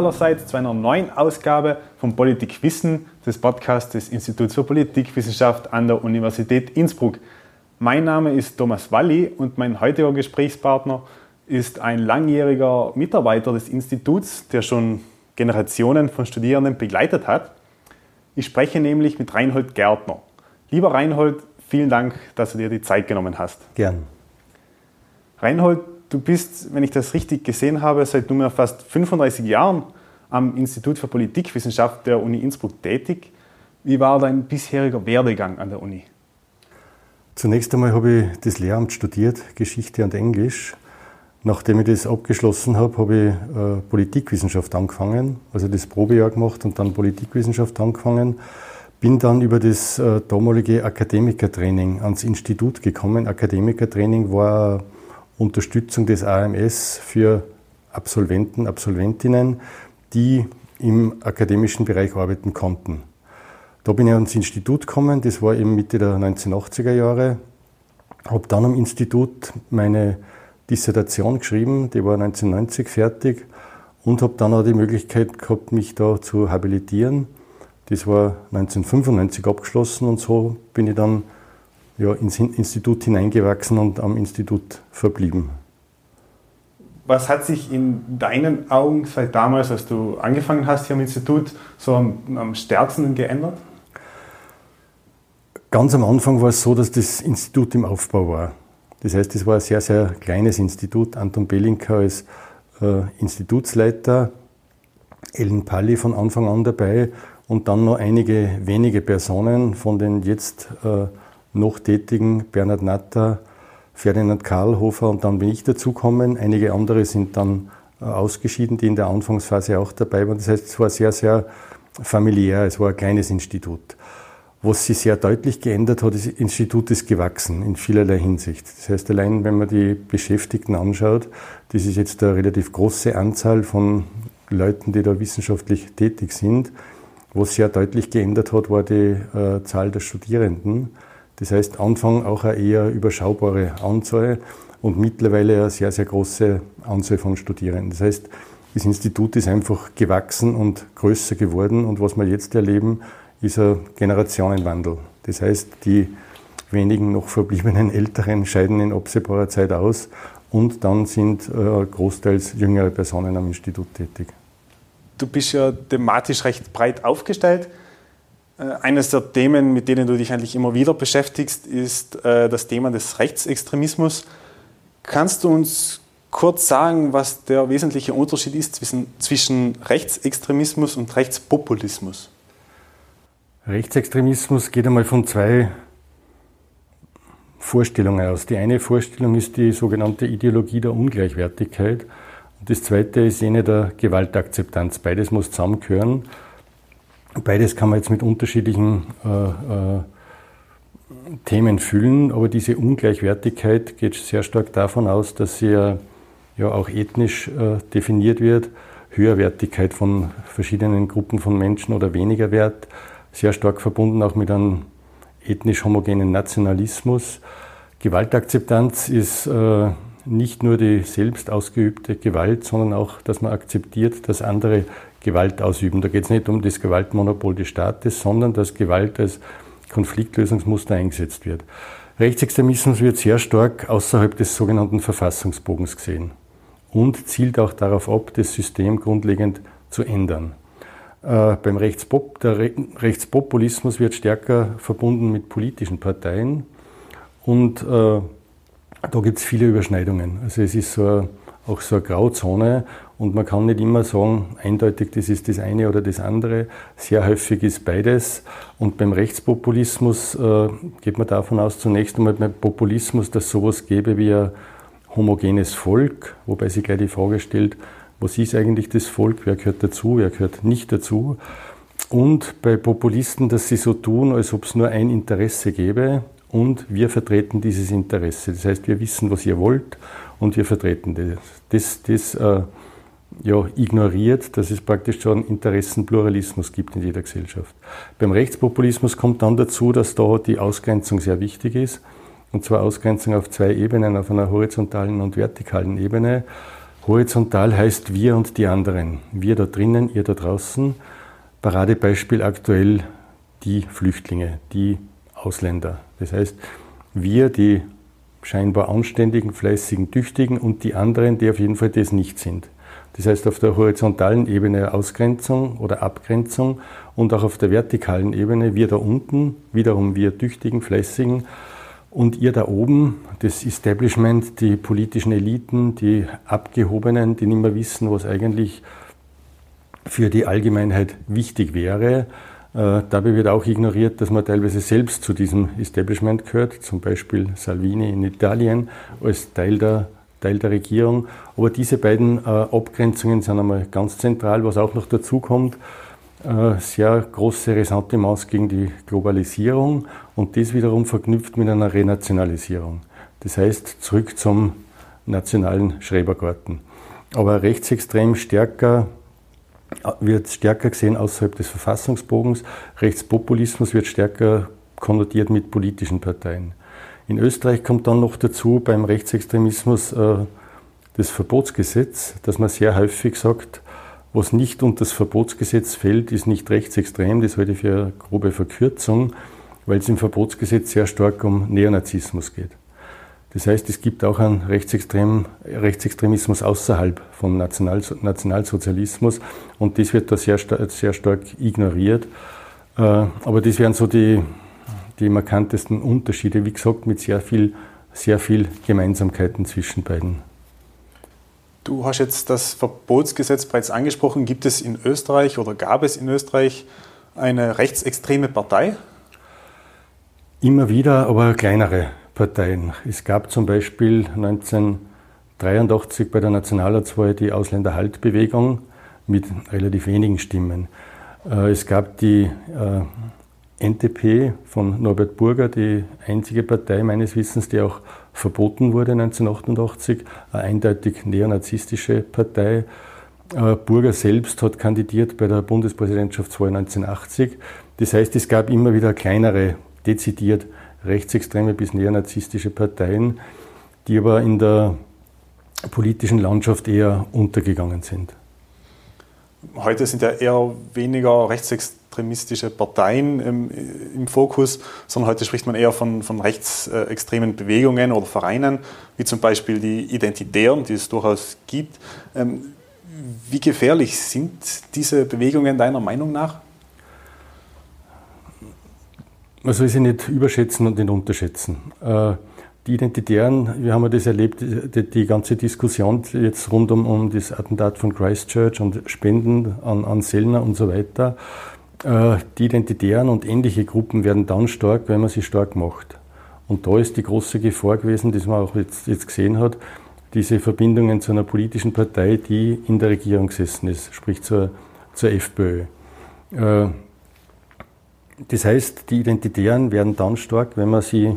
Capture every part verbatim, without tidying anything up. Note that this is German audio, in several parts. allerseits zu einer neuen Ausgabe von PolitikWissen, des Podcasts des Instituts für Politikwissenschaft an der Universität Innsbruck. Mein Name ist Thomas Walli und mein heutiger Gesprächspartner ist ein langjähriger Mitarbeiter des Instituts, der schon Generationen von Studierenden begleitet hat. Ich spreche nämlich mit Reinhold Gärtner. Lieber Reinhold, vielen Dank, dass du dir die Zeit genommen hast. Gern. Reinhold, du bist, wenn ich das richtig gesehen habe, seit nunmehr fast fünfunddreißig Jahren am Institut für Politikwissenschaft der Uni Innsbruck tätig. Wie war dein bisheriger Werdegang an der Uni? Zunächst einmal habe ich das Lehramt studiert, Geschichte und Englisch. Nachdem ich das abgeschlossen habe, habe ich äh, Politikwissenschaft angefangen, also das Probejahr gemacht und dann Politikwissenschaft angefangen. Bin dann über das äh, damalige Akademikertraining ans Institut gekommen. Akademikertraining war Unterstützung des A M S für Absolventen, Absolventinnen, die im akademischen Bereich arbeiten konnten. Da bin ich ans Institut gekommen, das war eben Mitte der neunzehnhundertachtziger Jahre. Habe dann am Institut meine Dissertation geschrieben, die war neunzehnhundertneunzig fertig und habe dann auch die Möglichkeit gehabt, mich da zu habilitieren. Das war neunzehnhundertfünfundneunzig abgeschlossen und so bin ich dann Ja, ins Institut hineingewachsen und am Institut verblieben. Was hat sich in deinen Augen seit damals, als du angefangen hast hier am Institut, so am, am stärksten geändert? Ganz am Anfang war es so, dass das Institut im Aufbau war. Das heißt, es war ein sehr, sehr kleines Institut. Anton Bellinger als äh, Institutsleiter, Ellen Palli von Anfang an dabei und dann noch einige wenige Personen von den jetzt äh, noch tätigen Bernhard Natter, Ferdinand Karlhofer und dann bin ich dazugekommen. Einige andere sind dann ausgeschieden, die in der Anfangsphase auch dabei waren. Das heißt, es war sehr, sehr familiär, es war ein kleines Institut. Was sich sehr deutlich geändert hat, das Institut ist gewachsen in vielerlei Hinsicht. Das heißt, allein wenn man die Beschäftigten anschaut, das ist jetzt eine relativ große Anzahl von Leuten, die da wissenschaftlich tätig sind. Was sehr deutlich geändert hat, war die äh, Zahl der Studierenden. Das heißt, Anfang auch eine eher überschaubare Anzahl und mittlerweile eine sehr, sehr große Anzahl von Studierenden. Das heißt, das Institut ist einfach gewachsen und größer geworden und was wir jetzt erleben, ist ein Generationenwandel. Das heißt, die wenigen noch verbliebenen Älteren scheiden in absehbarer Zeit aus und dann sind äh, großteils jüngere Personen am Institut tätig. Du bist ja thematisch recht breit aufgestellt. Eines der Themen, mit denen du dich eigentlich immer wieder beschäftigst, ist äh, das Thema des Rechtsextremismus. Kannst du uns kurz sagen, was der wesentliche Unterschied ist zwischen, zwischen Rechtsextremismus und Rechtspopulismus? Rechtsextremismus geht einmal von zwei Vorstellungen aus. Die eine Vorstellung ist die sogenannte Ideologie der Ungleichwertigkeit und das zweite ist jene der Gewaltakzeptanz. Beides muss zusammengehören. Beides kann man jetzt mit unterschiedlichen äh, äh, Themen füllen, aber diese Ungleichwertigkeit geht sehr stark davon aus, dass sie äh, ja auch ethnisch äh, definiert wird. Höherwertigkeit von verschiedenen Gruppen von Menschen oder weniger Wert, sehr stark verbunden auch mit einem ethnisch homogenen Nationalismus. Gewaltakzeptanz ist äh, nicht nur die selbst ausgeübte Gewalt, sondern auch, dass man akzeptiert, dass andere Gewalt ausüben. Da geht es nicht um das Gewaltmonopol des Staates, sondern dass Gewalt als Konfliktlösungsmuster eingesetzt wird. Rechtsextremismus wird sehr stark außerhalb des sogenannten Verfassungsbogens gesehen und zielt auch darauf ab, das System grundlegend zu ändern. Äh, beim Rechtspop, der Re- Rechtspopulismus wird stärker verbunden mit politischen Parteien und äh, da gibt es viele Überschneidungen. Also es ist so eine, auch so eine Grauzone. Und man kann nicht immer sagen, eindeutig, das ist das eine oder das andere. Sehr häufig ist beides. Und beim Rechtspopulismus äh, geht man davon aus, zunächst einmal beim Populismus, dass es sowas gäbe wie ein homogenes Volk, wobei sich gleich die Frage stellt, was ist eigentlich das Volk, wer gehört dazu, wer gehört nicht dazu. Und bei Populisten, dass sie so tun, als ob es nur ein Interesse gäbe und wir vertreten dieses Interesse. Das heißt, wir wissen, was ihr wollt und wir vertreten das. Das, das äh, ja, ignoriert, dass es praktisch schon Interessenpluralismus gibt in jeder Gesellschaft. Beim Rechtspopulismus kommt dann dazu, dass da die Ausgrenzung sehr wichtig ist, und zwar Ausgrenzung auf zwei Ebenen, auf einer horizontalen und vertikalen Ebene. Horizontal heißt wir und die anderen. Wir da drinnen, ihr da draußen. Paradebeispiel aktuell die Flüchtlinge, die Ausländer. Das heißt, wir, die scheinbar anständigen, fleißigen, tüchtigen und die anderen, die auf jeden Fall das nicht sind. Das heißt, auf der horizontalen Ebene Ausgrenzung oder Abgrenzung und auch auf der vertikalen Ebene wir da unten, wiederum wir tüchtigen, fleißigen und ihr da oben, das Establishment, die politischen Eliten, die Abgehobenen, die nicht mehr wissen, was eigentlich für die Allgemeinheit wichtig wäre. Äh, dabei wird auch ignoriert, dass man teilweise selbst zu diesem Establishment gehört, zum Beispiel Salvini in Italien als Teil der, Teil der Regierung. Aber diese beiden äh, Abgrenzungen sind einmal ganz zentral, was auch noch dazu kommt. Äh, sehr große Ressentiments gegen die Globalisierung und das wiederum verknüpft mit einer Renationalisierung. Das heißt, zurück zum nationalen Schrebergarten. Aber rechtsextrem stärker wird stärker gesehen außerhalb des Verfassungsbogens. Rechtspopulismus wird stärker konnotiert mit politischen Parteien. In Österreich kommt dann noch dazu beim Rechtsextremismus äh, das Verbotsgesetz, dass man sehr häufig sagt, was nicht unter das Verbotsgesetz fällt, ist nicht rechtsextrem. Das halte ich für eine grobe Verkürzung, weil es im Verbotsgesetz sehr stark um Neonazismus geht. Das heißt, es gibt auch einen Rechtsextrem, Rechtsextremismus außerhalb vom National, Nationalsozialismus und das wird da sehr, sehr stark ignoriert. Aber das wären so die, die markantesten Unterschiede, wie gesagt, mit sehr viel, sehr viel Gemeinsamkeiten zwischen beiden. Du hast jetzt das Verbotsgesetz bereits angesprochen. Gibt es in Österreich oder gab es in Österreich eine rechtsextreme Partei? Immer wieder, aber kleinere Parteien. Es gab zum Beispiel neunzehnhundertdreiundachtzig bei der Nationalratswahl die Ausländerhaltbewegung mit relativ wenigen Stimmen. Es gab die N T P von Norbert Burger, die einzige Partei meines Wissens, die auch verboten wurde neunzehnhundertachtundachtzig, eine eindeutig neonazistische Partei. Burger selbst hat kandidiert bei der Bundespräsidentschaftswahl neunzehnhundertachtzig. Das heißt, es gab immer wieder kleinere, dezidiert rechtsextreme bis neonazistische Parteien, die aber in der politischen Landschaft eher untergegangen sind. Heute sind ja eher weniger rechtsextremistische Parteien im, im Fokus, sondern heute spricht man eher von, von rechtsextremen Bewegungen oder Vereinen, wie zum Beispiel die Identitären, die es durchaus gibt. Wie gefährlich sind diese Bewegungen deiner Meinung nach? Man soll sie nicht überschätzen und nicht unterschätzen. Die Identitären, wir haben ja das erlebt, die ganze Diskussion jetzt rund um, um das Attentat von Christchurch und Spenden an, an Sellner und so weiter. Die Identitären und ähnliche Gruppen werden dann stark, wenn man sie stark macht. Und da ist die große Gefahr gewesen, die man auch jetzt, jetzt gesehen hat, diese Verbindungen zu einer politischen Partei, die in der Regierung gesessen ist, sprich zur, zur FPÖ. Das heißt, die Identitären werden dann stark, wenn man sie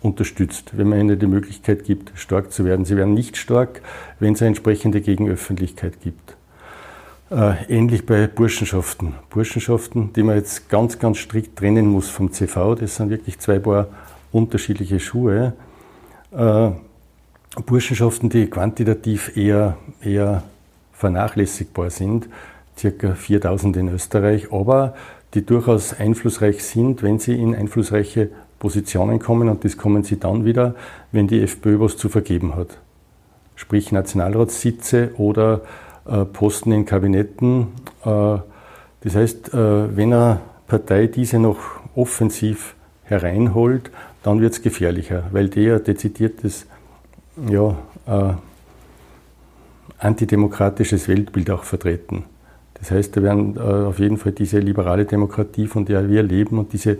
unterstützt, wenn man ihnen die Möglichkeit gibt, stark zu werden. Sie werden nicht stark, wenn es eine entsprechende Gegenöffentlichkeit gibt. Äh, ähnlich bei Burschenschaften. Burschenschaften, die man jetzt ganz, ganz strikt trennen muss vom C V. Das sind wirklich zwei paar unterschiedliche Schuhe. Äh, Burschenschaften, die quantitativ eher, eher vernachlässigbar sind, circa viertausend in Österreich, aber die durchaus einflussreich sind, wenn sie in einflussreiche Positionen kommen. Und das kommen sie dann wieder, wenn die FPÖ was zu vergeben hat. Sprich Nationalratssitze oder äh, Posten in Kabinetten. Äh, das heißt, äh, wenn eine Partei diese noch offensiv hereinholt, dann wird es gefährlicher, weil die ja dezidiertes ja, äh, antidemokratisches Weltbild auch vertreten. Das heißt, da werden äh, auf jeden Fall diese liberale Demokratie, von der wir leben, und diese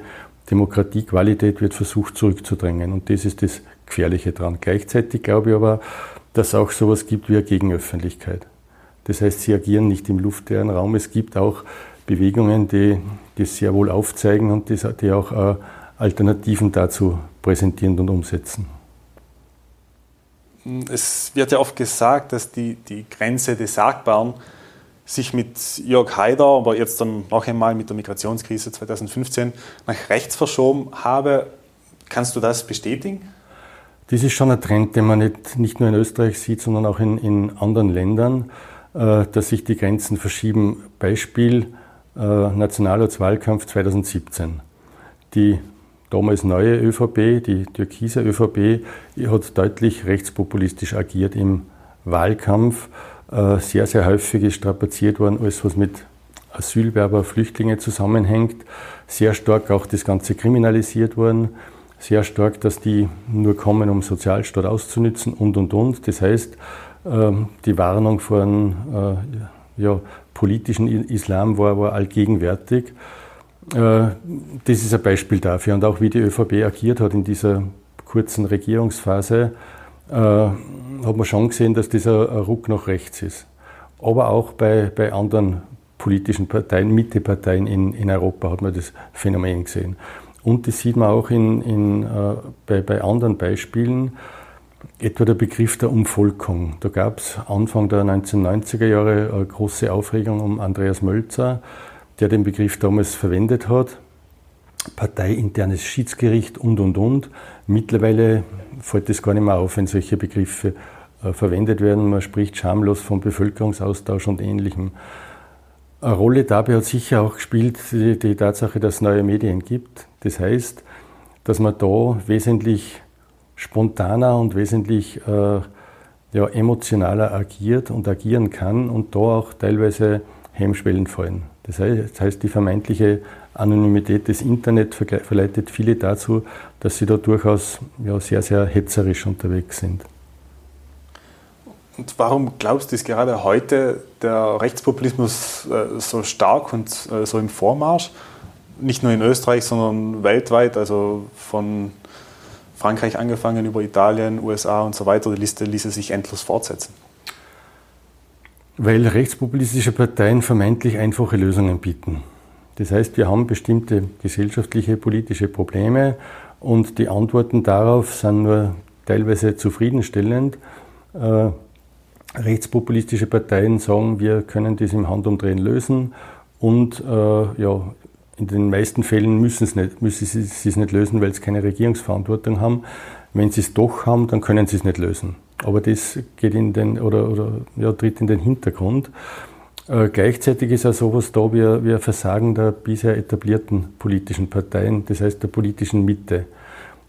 Demokratiequalität wird versucht zurückzudrängen. Und das ist das Gefährliche dran. Gleichzeitig glaube ich aber, dass es auch sowas gibt wie eine Gegenöffentlichkeit. Das heißt, sie agieren nicht im luftleeren Raum. Es gibt auch Bewegungen, die das sehr wohl aufzeigen und das, die auch äh, Alternativen dazu präsentieren und umsetzen. Es wird ja oft gesagt, dass die, die Grenze des Sagbaren sich mit Jörg Haider, aber jetzt dann noch einmal mit der Migrationskrise zweitausendfünfzehn nach rechts verschoben habe. Kannst du das bestätigen? Das ist schon ein Trend, den man nicht, nicht nur in Österreich sieht, sondern auch in, in anderen Ländern, äh, dass sich die Grenzen verschieben. Beispiel äh, Nationalratswahlkampf zweitausendsiebzehn. Die damals neue ÖVP, die türkise ÖVP, hat deutlich rechtspopulistisch agiert im Wahlkampf. Äh, sehr, sehr häufig ist strapaziert worden, alles was mit Asylwerber, Flüchtlinge zusammenhängt. Sehr stark auch das Ganze kriminalisiert worden. Sehr stark, dass die nur kommen, um Sozialstaat auszunützen und, und, und. Das heißt, die Warnung vor einem ja, politischen Islam war, war allgegenwärtig. Das ist ein Beispiel dafür. Und auch wie die ÖVP agiert hat in dieser kurzen Regierungsphase, hat man schon gesehen, dass das ein Ruck nach rechts ist. Aber auch bei, bei anderen politischen Parteien, Mitteparteien in, in Europa hat man das Phänomen gesehen. Und das sieht man auch in, in, äh, bei, bei anderen Beispielen, etwa der Begriff der Umvolkung. Da gab es Anfang der neunzehnhundertneunziger Jahre eine große Aufregung um Andreas Mölzer, der den Begriff damals verwendet hat. Parteiinternes Schiedsgericht und, und, und. Mittlerweile fällt das gar nicht mehr auf, wenn solche Begriffe äh, verwendet werden. Man spricht schamlos vom Bevölkerungsaustausch und Ähnlichem. Eine Rolle dabei hat sicher auch gespielt die, die Tatsache, dass es neue Medien gibt. Das heißt, dass man da wesentlich spontaner und wesentlich äh, ja, emotionaler agiert und agieren kann und da auch teilweise Hemmschwellen fallen. Das heißt, das heißt die vermeintliche Anonymität des Internet verleitet viele dazu, dass sie da durchaus ja, sehr, sehr hetzerisch unterwegs sind. Und warum glaubst du, ist gerade heute der Rechtspopulismus äh, so stark und äh, so im Vormarsch? Nicht nur in Österreich, sondern weltweit, also von Frankreich angefangen über Italien, U S A und so weiter. Die Liste ließe sich endlos fortsetzen. Weil rechtspopulistische Parteien vermeintlich einfache Lösungen bieten. Das heißt, wir haben bestimmte gesellschaftliche, politische Probleme und die Antworten darauf sind nur teilweise zufriedenstellend. Äh, Rechtspopulistische Parteien sagen, wir können das im Handumdrehen lösen und äh, ja, in den meisten Fällen müssen sie nicht, müssen sie es nicht lösen, weil sie keine Regierungsverantwortung haben. Wenn sie es doch haben, dann können sie es nicht lösen. Aber das geht in den, oder, oder, ja, tritt in den Hintergrund. Äh, gleichzeitig ist auch sowas da wie ein, wie ein Versagen der bisher etablierten politischen Parteien, das heißt der politischen Mitte.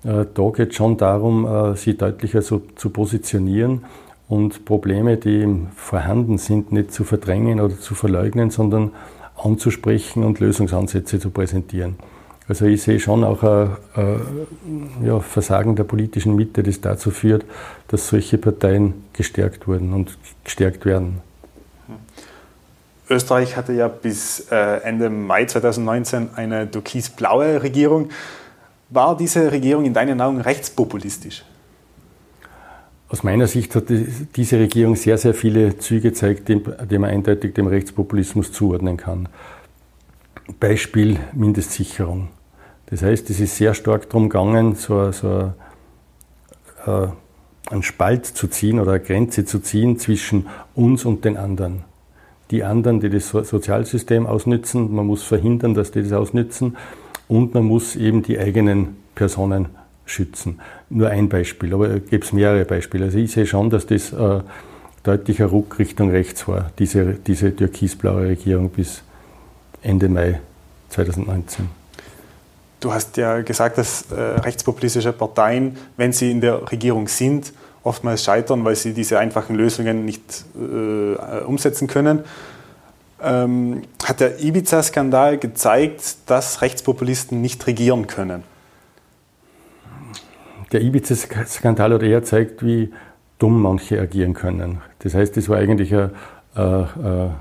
Äh, da geht es schon darum, äh, sie deutlicher so zu positionieren und Probleme, die vorhanden sind, nicht zu verdrängen oder zu verleugnen, sondern anzusprechen und Lösungsansätze zu präsentieren. Also ich sehe schon auch ein, ein ja, Versagen der politischen Mitte, das dazu führt, dass solche Parteien gestärkt wurden und gestärkt werden. Österreich hatte ja bis Ende Mai zweitausendneunzehn eine türkis-blaue Regierung. War diese Regierung in deinen Augen rechtspopulistisch? Aus meiner Sicht hat diese Regierung sehr, sehr viele Züge gezeigt, die man eindeutig dem Rechtspopulismus zuordnen kann. Beispiel Mindestsicherung. Das heißt, es ist sehr stark darum gegangen, so, so äh, einen Spalt zu ziehen oder eine Grenze zu ziehen zwischen uns und den anderen. Die anderen, die das Sozialsystem ausnützen, man muss verhindern, dass die das ausnützen und man muss eben die eigenen Personen schützen. Nur ein Beispiel, aber es gibt mehrere Beispiele. Also ich sehe schon, dass das äh, deutlicher Ruck Richtung rechts war, diese, diese türkisblaue Regierung bis Ende Mai zweitausendneunzehn. Du hast ja gesagt, dass äh, rechtspopulistische Parteien, wenn sie in der Regierung sind, oftmals scheitern, weil sie diese einfachen Lösungen nicht äh, umsetzen können. Ähm, hat der Ibiza-Skandal gezeigt, dass Rechtspopulisten nicht regieren können? Der Ibiza-Skandal hat eher gezeigt, wie dumm manche agieren können. Das heißt, das war eigentlich eine, eine, eine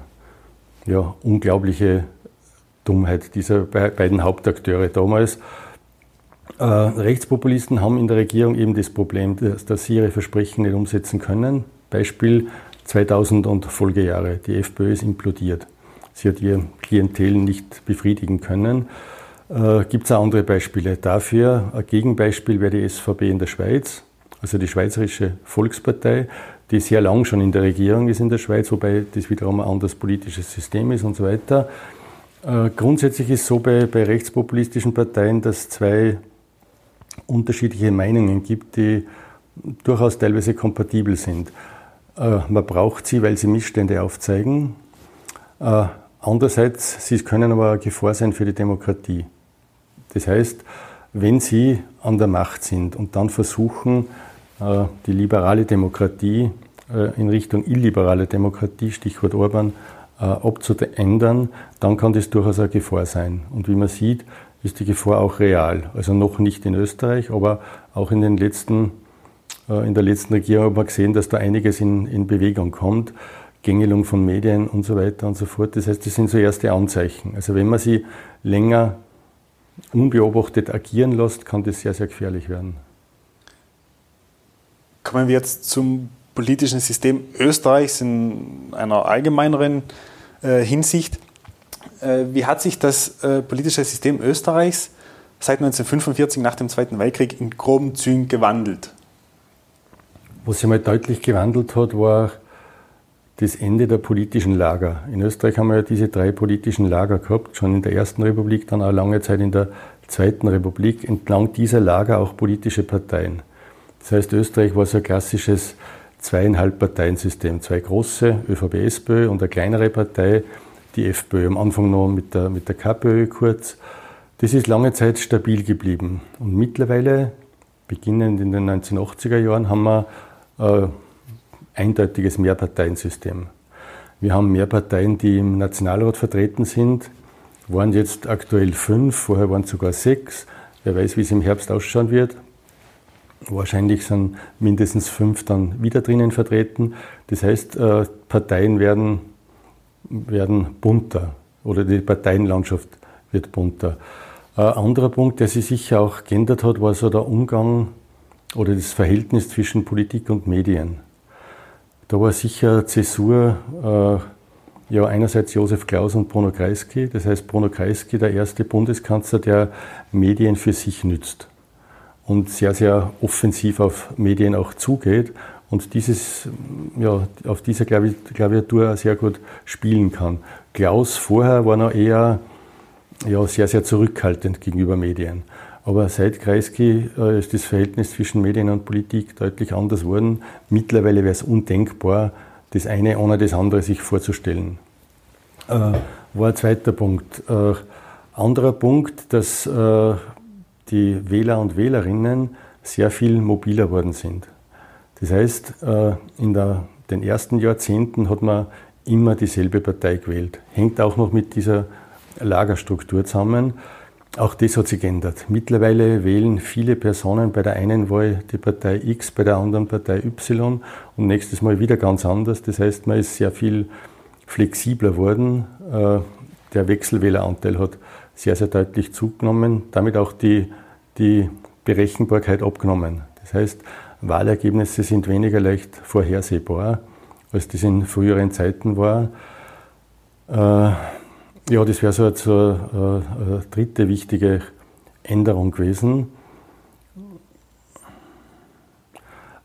ja, unglaubliche Dummheit dieser beiden Hauptakteure damals. Äh, Rechtspopulisten haben in der Regierung eben das Problem, dass, dass sie ihre Versprechen nicht umsetzen können. Beispiel zweitausend und Folgejahre. Die FPÖ ist implodiert. Sie hat ihr Klientel nicht befriedigen können. Äh, gibt es auch andere Beispiele. Dafür ein Gegenbeispiel wäre die S V P in der Schweiz, also die Schweizerische Volkspartei, die sehr lang schon in der Regierung ist in der Schweiz, wobei das wiederum ein anderes politisches System ist und so weiter. Äh, grundsätzlich ist es so bei, bei rechtspopulistischen Parteien, dass es zwei unterschiedliche Meinungen gibt, die durchaus teilweise kompatibel sind. Äh, man braucht sie, weil sie Missstände aufzeigen. Äh, andererseits, sie können aber eine Gefahr sein für die Demokratie. Das heißt, wenn sie an der Macht sind und dann versuchen, äh, die liberale Demokratie äh, in Richtung illiberale Demokratie, Stichwort Orbán, äh, abzuändern, dann kann das durchaus eine Gefahr sein. Und wie man sieht, ist die Gefahr auch real. Also noch nicht in Österreich, aber auch in den letzten, äh, in der letzten Regierung hat man gesehen, dass da einiges in, in Bewegung kommt. Gängelung von Medien und so weiter und so fort. Das heißt, das sind so erste Anzeichen. Also wenn man sie länger unbeobachtet agieren lässt, kann das sehr, sehr gefährlich werden. Kommen wir jetzt zum politischen System Österreichs in einer allgemeineren äh, Hinsicht. Äh, wie hat sich das äh, politische System Österreichs seit neunzehnhundertfünfundvierzig nach dem Zweiten Weltkrieg in groben Zügen gewandelt? Was sich mal deutlich gewandelt hat, war das Ende der politischen Lager. In Österreich haben wir ja diese drei politischen Lager gehabt, schon in der Ersten Republik, dann auch lange Zeit in der Zweiten Republik, entlang dieser Lager auch politische Parteien. Das heißt, Österreich war so ein klassisches zweieinhalb Parteiensystem. Zwei große, ÖVP-SPÖ und eine kleinere Partei, die FPÖ, am Anfang noch mit der, mit der KPÖ kurz. Das ist lange Zeit stabil geblieben. Und mittlerweile, beginnend in den neunzehnhundertachtziger Jahren, haben wir äh, eindeutiges Mehrparteiensystem. Wir haben mehr Parteien, die im Nationalrat vertreten sind, waren jetzt aktuell fünf, vorher waren es sogar sechs. Wer weiß, wie es im Herbst ausschauen wird. Wahrscheinlich sind mindestens fünf dann wieder drinnen vertreten. Das heißt, Parteien werden, werden bunter oder die Parteienlandschaft wird bunter. Ein anderer Punkt, der sich sicher auch geändert hat, war so der Umgang oder das Verhältnis zwischen Politik und Medien. Da war sicher Zäsur äh, ja, einerseits Josef Klaus und Bruno Kreisky. Das heißt, Bruno Kreisky, der erste Bundeskanzler, der Medien für sich nützt und sehr, sehr offensiv auf Medien auch zugeht und dieses, ja, auf dieser Klaviatur sehr gut spielen kann. Klaus vorher war noch eher ja, sehr, sehr zurückhaltend gegenüber Medien. Aber seit Kreisky äh, ist das Verhältnis zwischen Medien und Politik deutlich anders geworden. Mittlerweile wäre es undenkbar, das eine ohne das andere sich vorzustellen. Äh, war ein zweiter Punkt. Äh, anderer Punkt, dass äh, die Wähler und Wählerinnen sehr viel mobiler worden sind. Das heißt, äh, in der, den ersten Jahrzehnten hat man immer dieselbe Partei gewählt. Hängt auch noch mit dieser Lagerstruktur zusammen. Auch das hat sich geändert. Mittlerweile wählen viele Personen bei der einen Wahl die Partei X, bei der anderen Partei Y und nächstes Mal wieder ganz anders. Das heißt, man ist sehr viel flexibler geworden. Der Wechselwähleranteil hat sehr, sehr deutlich zugenommen, damit auch die, die Berechenbarkeit abgenommen. Das heißt, Wahlergebnisse sind weniger leicht vorhersehbar, als das in früheren Zeiten war. Ja, das wäre so eine, so eine dritte wichtige Änderung gewesen.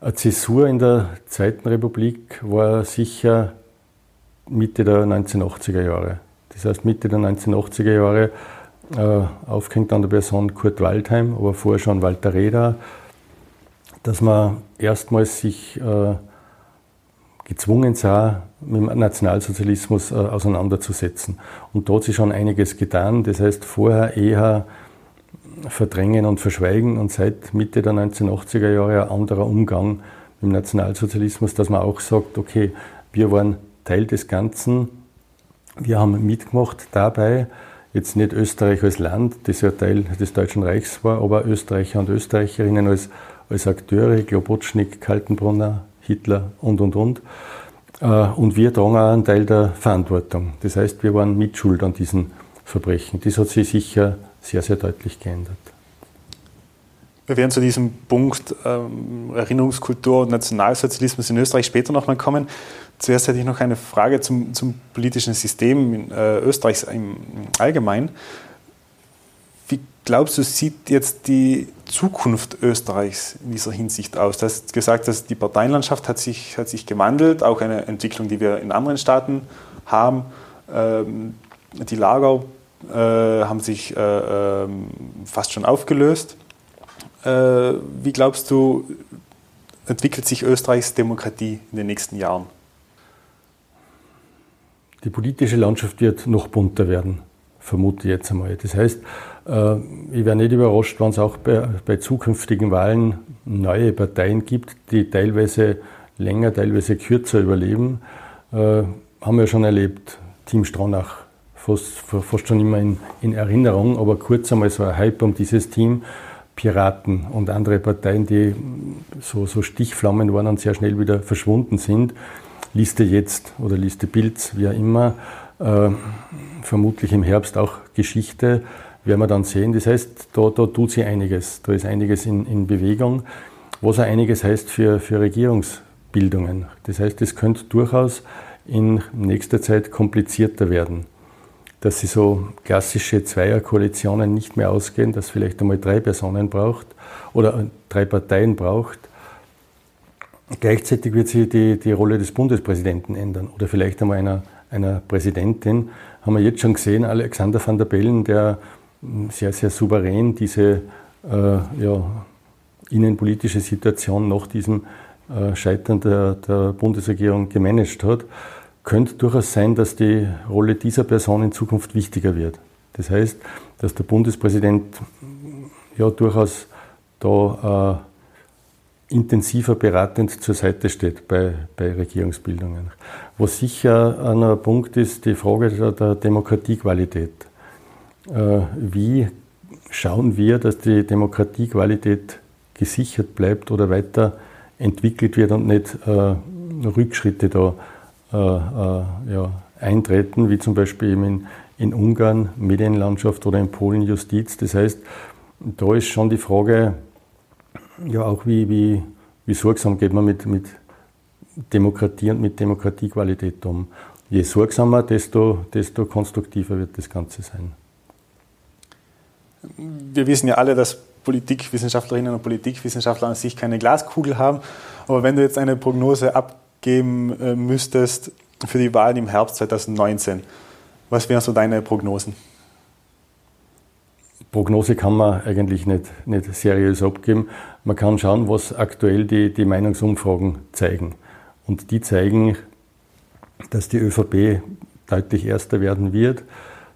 Eine Zäsur in der Zweiten Republik war sicher Mitte der neunzehnhundertachtziger Jahre. Das heißt, Mitte der neunzehnhundertachtziger Jahre äh, aufgehängt an der Person Kurt Waldheim, aber vorher schon Walter Reda, dass man erstmals sich äh, gezwungen sah, mit dem Nationalsozialismus äh, auseinanderzusetzen. Und da hat sich schon einiges getan. Das heißt, vorher eher verdrängen und verschweigen und seit Mitte der neunzehnhundertachtziger Jahre ein anderer Umgang mit dem Nationalsozialismus, dass man auch sagt, okay, wir waren Teil des Ganzen, wir haben mitgemacht dabei, jetzt nicht Österreich als Land, das ja Teil des Deutschen Reichs war, aber Österreicher und Österreicherinnen als, als Akteure, Globocznik, Kaltenbrunner, Hitler und, und, und. Und wir tragen auch einen Teil der Verantwortung. Das heißt, wir waren mitschuld an diesen Verbrechen. Das hat sich sicher sehr, sehr deutlich geändert. Wir werden zu diesem Punkt ähm, Erinnerungskultur und Nationalsozialismus in Österreich später nochmal kommen. Zuerst hätte ich noch eine Frage zum, zum politischen System in, äh, Österreichs im, im Allgemeinen. Wie glaubst du, sieht jetzt die Zukunft Österreichs in dieser Hinsicht aus? Du hast gesagt, dass die Parteienlandschaft hat sich, hat sich gewandelt, auch eine Entwicklung, die wir in anderen Staaten haben. Ähm, die Lager äh, haben sich äh, äh, fast schon aufgelöst. Äh, wie glaubst du, entwickelt sich Österreichs Demokratie in den nächsten Jahren? Die politische Landschaft wird noch bunter werden, vermute ich jetzt einmal. Das heißt, ich wäre nicht überrascht, wenn es auch bei, bei zukünftigen Wahlen neue Parteien gibt, die teilweise länger, teilweise kürzer überleben. Haben wir schon erlebt, Team Stranach, fast, fast schon immer in, in Erinnerung, aber kurz einmal so ein Hype um dieses Team, Piraten und andere Parteien, die so, so Stichflammen waren und sehr schnell wieder verschwunden sind. Liste Jetzt oder Liste Pilz, wie auch immer, äh, vermutlich im Herbst auch Geschichte, werden wir dann sehen. Das heißt, da, da tut sich einiges, da ist einiges in, in Bewegung, was auch einiges heißt für, für Regierungsbildungen. Das heißt, es könnte durchaus in nächster Zeit komplizierter werden, dass sie so klassische Zweierkoalitionen nicht mehr ausgehen, dass vielleicht einmal drei Personen braucht oder drei Parteien braucht. Gleichzeitig wird sich die, die Rolle des Bundespräsidenten ändern oder vielleicht einmal einer, einer Präsidentin. Haben wir jetzt schon gesehen, Alexander Van der Bellen, der sehr, sehr souverän diese äh, ja, innenpolitische Situation nach diesem äh, Scheitern der, der Bundesregierung gemanagt hat, könnte durchaus sein, dass die Rolle dieser Person in Zukunft wichtiger wird. Das heißt, dass der Bundespräsident ja durchaus da äh, intensiver beratend zur Seite steht bei, bei Regierungsbildungen. Was sicher ein Punkt ist, die Frage der Demokratiequalität. Wie schauen wir, dass die Demokratiequalität gesichert bleibt oder weiterentwickelt wird und nicht Rückschritte da ja, eintreten, wie zum Beispiel eben in, in Ungarn, Medienlandschaft oder in Polen, Justiz. Das heißt, da ist schon die Frage, ja, auch wie, wie, wie sorgsam geht man mit, mit Demokratie und mit Demokratiequalität um. Je sorgsamer, desto, desto konstruktiver wird das Ganze sein. Wir wissen ja alle, dass Politikwissenschaftlerinnen und Politikwissenschaftler an sich keine Glaskugel haben. Aber wenn du jetzt eine Prognose abgeben müsstest für die Wahlen im Herbst zweitausendneunzehn, was wären so deine Prognosen? Prognose kann man eigentlich nicht, nicht seriös abgeben. Man kann schauen, was aktuell die, die Meinungsumfragen zeigen. Und die zeigen, dass die ÖVP deutlich Erster werden wird,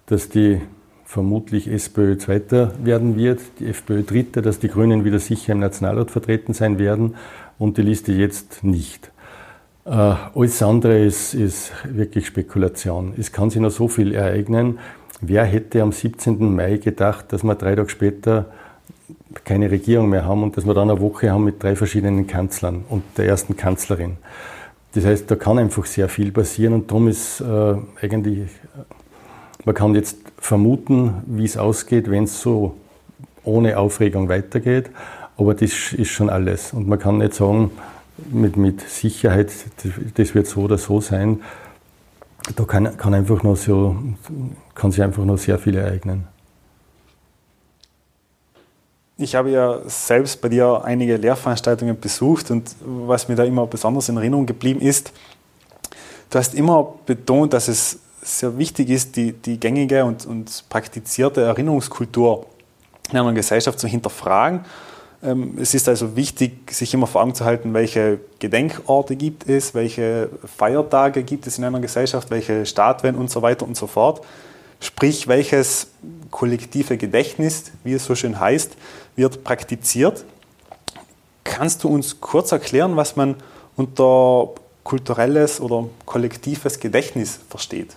dass die vermutlich SPÖ Zweiter werden wird, die FPÖ Dritter, dass die Grünen wieder sicher im Nationalrat vertreten sein werden und die Liste Jetzt nicht. Äh, alles andere ist, ist wirklich Spekulation. Es kann sich noch so viel ereignen. Wer hätte am siebzehnten Mai gedacht, dass wir drei Tage später keine Regierung mehr haben und dass wir dann eine Woche haben mit drei verschiedenen Kanzlern und der ersten Kanzlerin. Das heißt, da kann einfach sehr viel passieren und darum ist äh, eigentlich, man kann jetzt vermuten, wie es ausgeht, wenn es so ohne Aufregung weitergeht, aber das ist schon alles. Und man kann nicht sagen, mit, mit Sicherheit, das wird so oder so sein. Da kann, kann, einfach noch so, kann sich einfach noch sehr viel ereignen. Ich habe ja selbst bei dir einige Lehrveranstaltungen besucht und was mir da immer besonders in Erinnerung geblieben ist, du hast immer betont, dass es sehr wichtig ist, die, die gängige und, und praktizierte Erinnerungskultur in einer Gesellschaft zu hinterfragen. Es ist also wichtig, sich immer vor Augen zu halten, welche Gedenkorte gibt es, welche Feiertage gibt es in einer Gesellschaft, welche Statuen und so weiter und so fort. Sprich, welches kollektive Gedächtnis, wie es so schön heißt, wird praktiziert. Kannst du uns kurz erklären, was man unter kulturelles oder kollektives Gedächtnis versteht?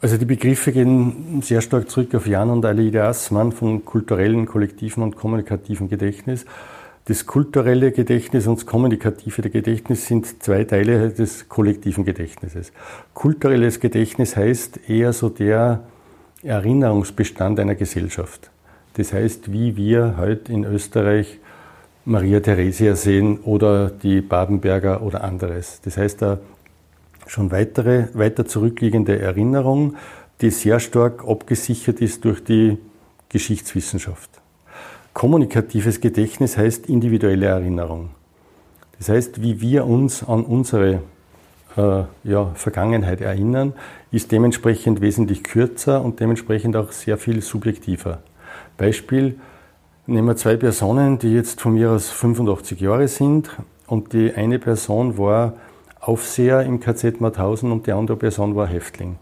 Also die Begriffe gehen sehr stark zurück auf Jan und Elie Assmann von kulturellen, kollektiven und kommunikativen Gedächtnis. Das kulturelle Gedächtnis und das kommunikative Gedächtnis sind zwei Teile des kollektiven Gedächtnisses. Kulturelles Gedächtnis heißt eher so der Erinnerungsbestand einer Gesellschaft. Das heißt, wie wir heute in Österreich Maria Theresia sehen oder die Babenberger oder anderes. Das heißt, der schon weitere, weiter zurückliegende Erinnerung, die sehr stark abgesichert ist durch die Geschichtswissenschaft. Kommunikatives Gedächtnis heißt individuelle Erinnerung. Das heißt, wie wir uns an unsere äh, ja, Vergangenheit erinnern, ist dementsprechend wesentlich kürzer und dementsprechend auch sehr viel subjektiver. Beispiel, nehmen wir zwei Personen, die jetzt von mir aus fünfundachtzig Jahre sind, und die eine Person war Aufseher im K Z Mauthausen und die andere Person war Häftling.